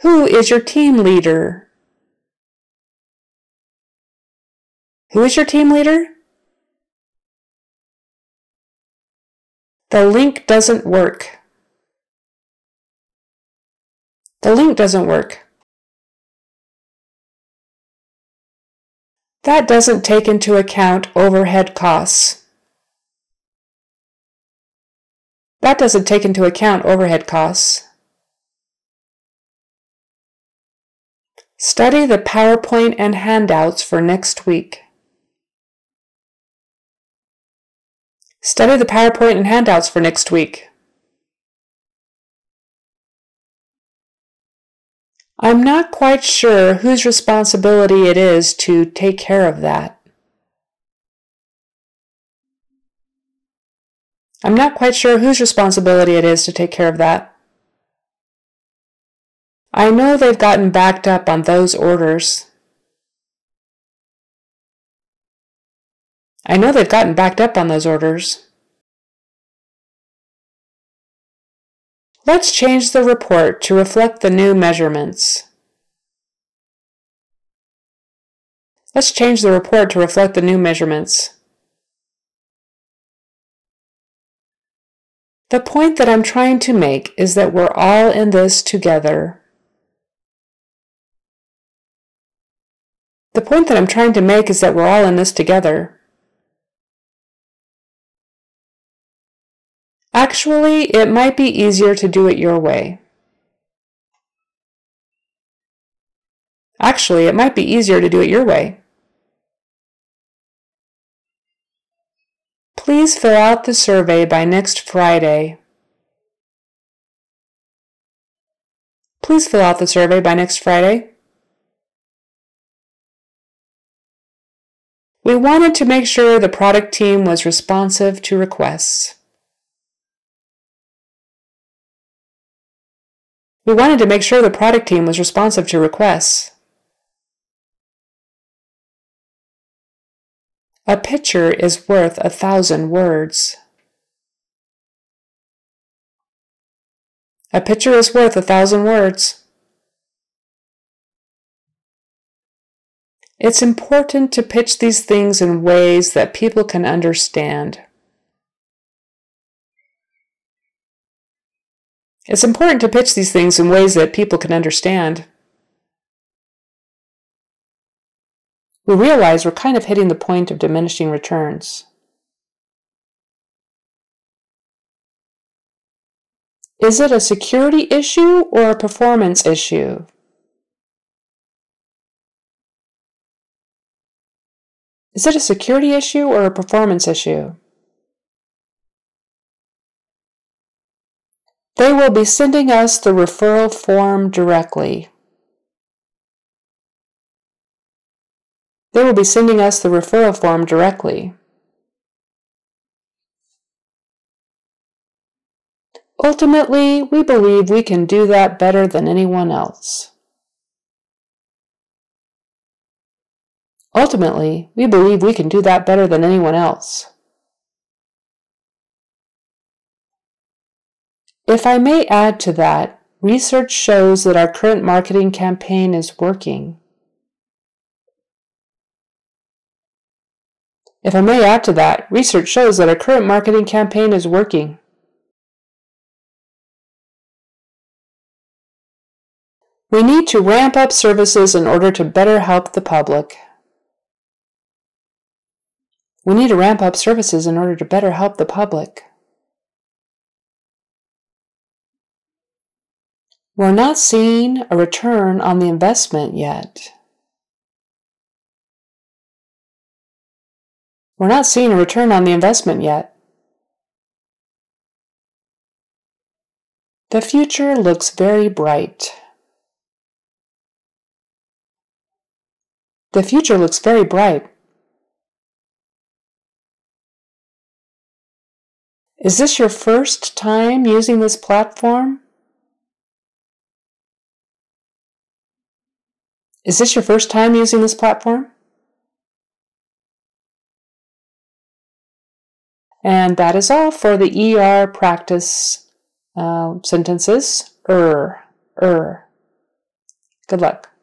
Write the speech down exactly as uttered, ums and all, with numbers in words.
Who is your team leader? Who is your team leader? The link doesn't work. The link doesn't work. That doesn't take into account overhead costs. That doesn't take into account overhead costs. Study the PowerPoint and handouts for next week. Study the PowerPoint and handouts for next week. I'm not quite sure whose responsibility it is to take care of that. I'm not quite sure whose responsibility it is to take care of that. I know they've gotten backed up on those orders. I know they've gotten backed up on those orders. Let's change the report to reflect the new measurements. Let's change the report to reflect the new measurements. The point that I'm trying to make is that we're all in this together. The point that I'm trying to make is that we're all in this together. Actually, it might be easier to do it your way. Actually, it might be easier to do it your way. Please fill out the survey by next Friday. Please fill out the survey by next Friday. We wanted to make sure the product team was responsive to requests. We wanted to make sure the product team was responsive to requests. A picture is worth a thousand words. A picture is worth a thousand words. It's important to pitch these things in ways that people can understand. It's important to pitch these things in ways that people can understand. We realize we're kind of hitting the point of diminishing returns. Is it a security issue or a performance issue? Is it a security issue or a performance issue? They will be sending us the referral form directly. They will be sending us the referral form directly. Ultimately, we believe we can do that better than anyone else. Ultimately, we believe we can do that better than anyone else. If I may add to that, research shows that our current marketing campaign is working. If I may add to that, research shows that our current marketing campaign is working. We need to ramp up services in order to better help the public. We need to ramp up services in order to better help the public. We're not seeing a return on the investment yet. We're not seeing a return on the investment yet. The future looks very bright. The future looks very bright. Is this your first time using this platform? Is this your first time using this platform? And that is all for the E R practice uh, sentences. Er, er. Good luck.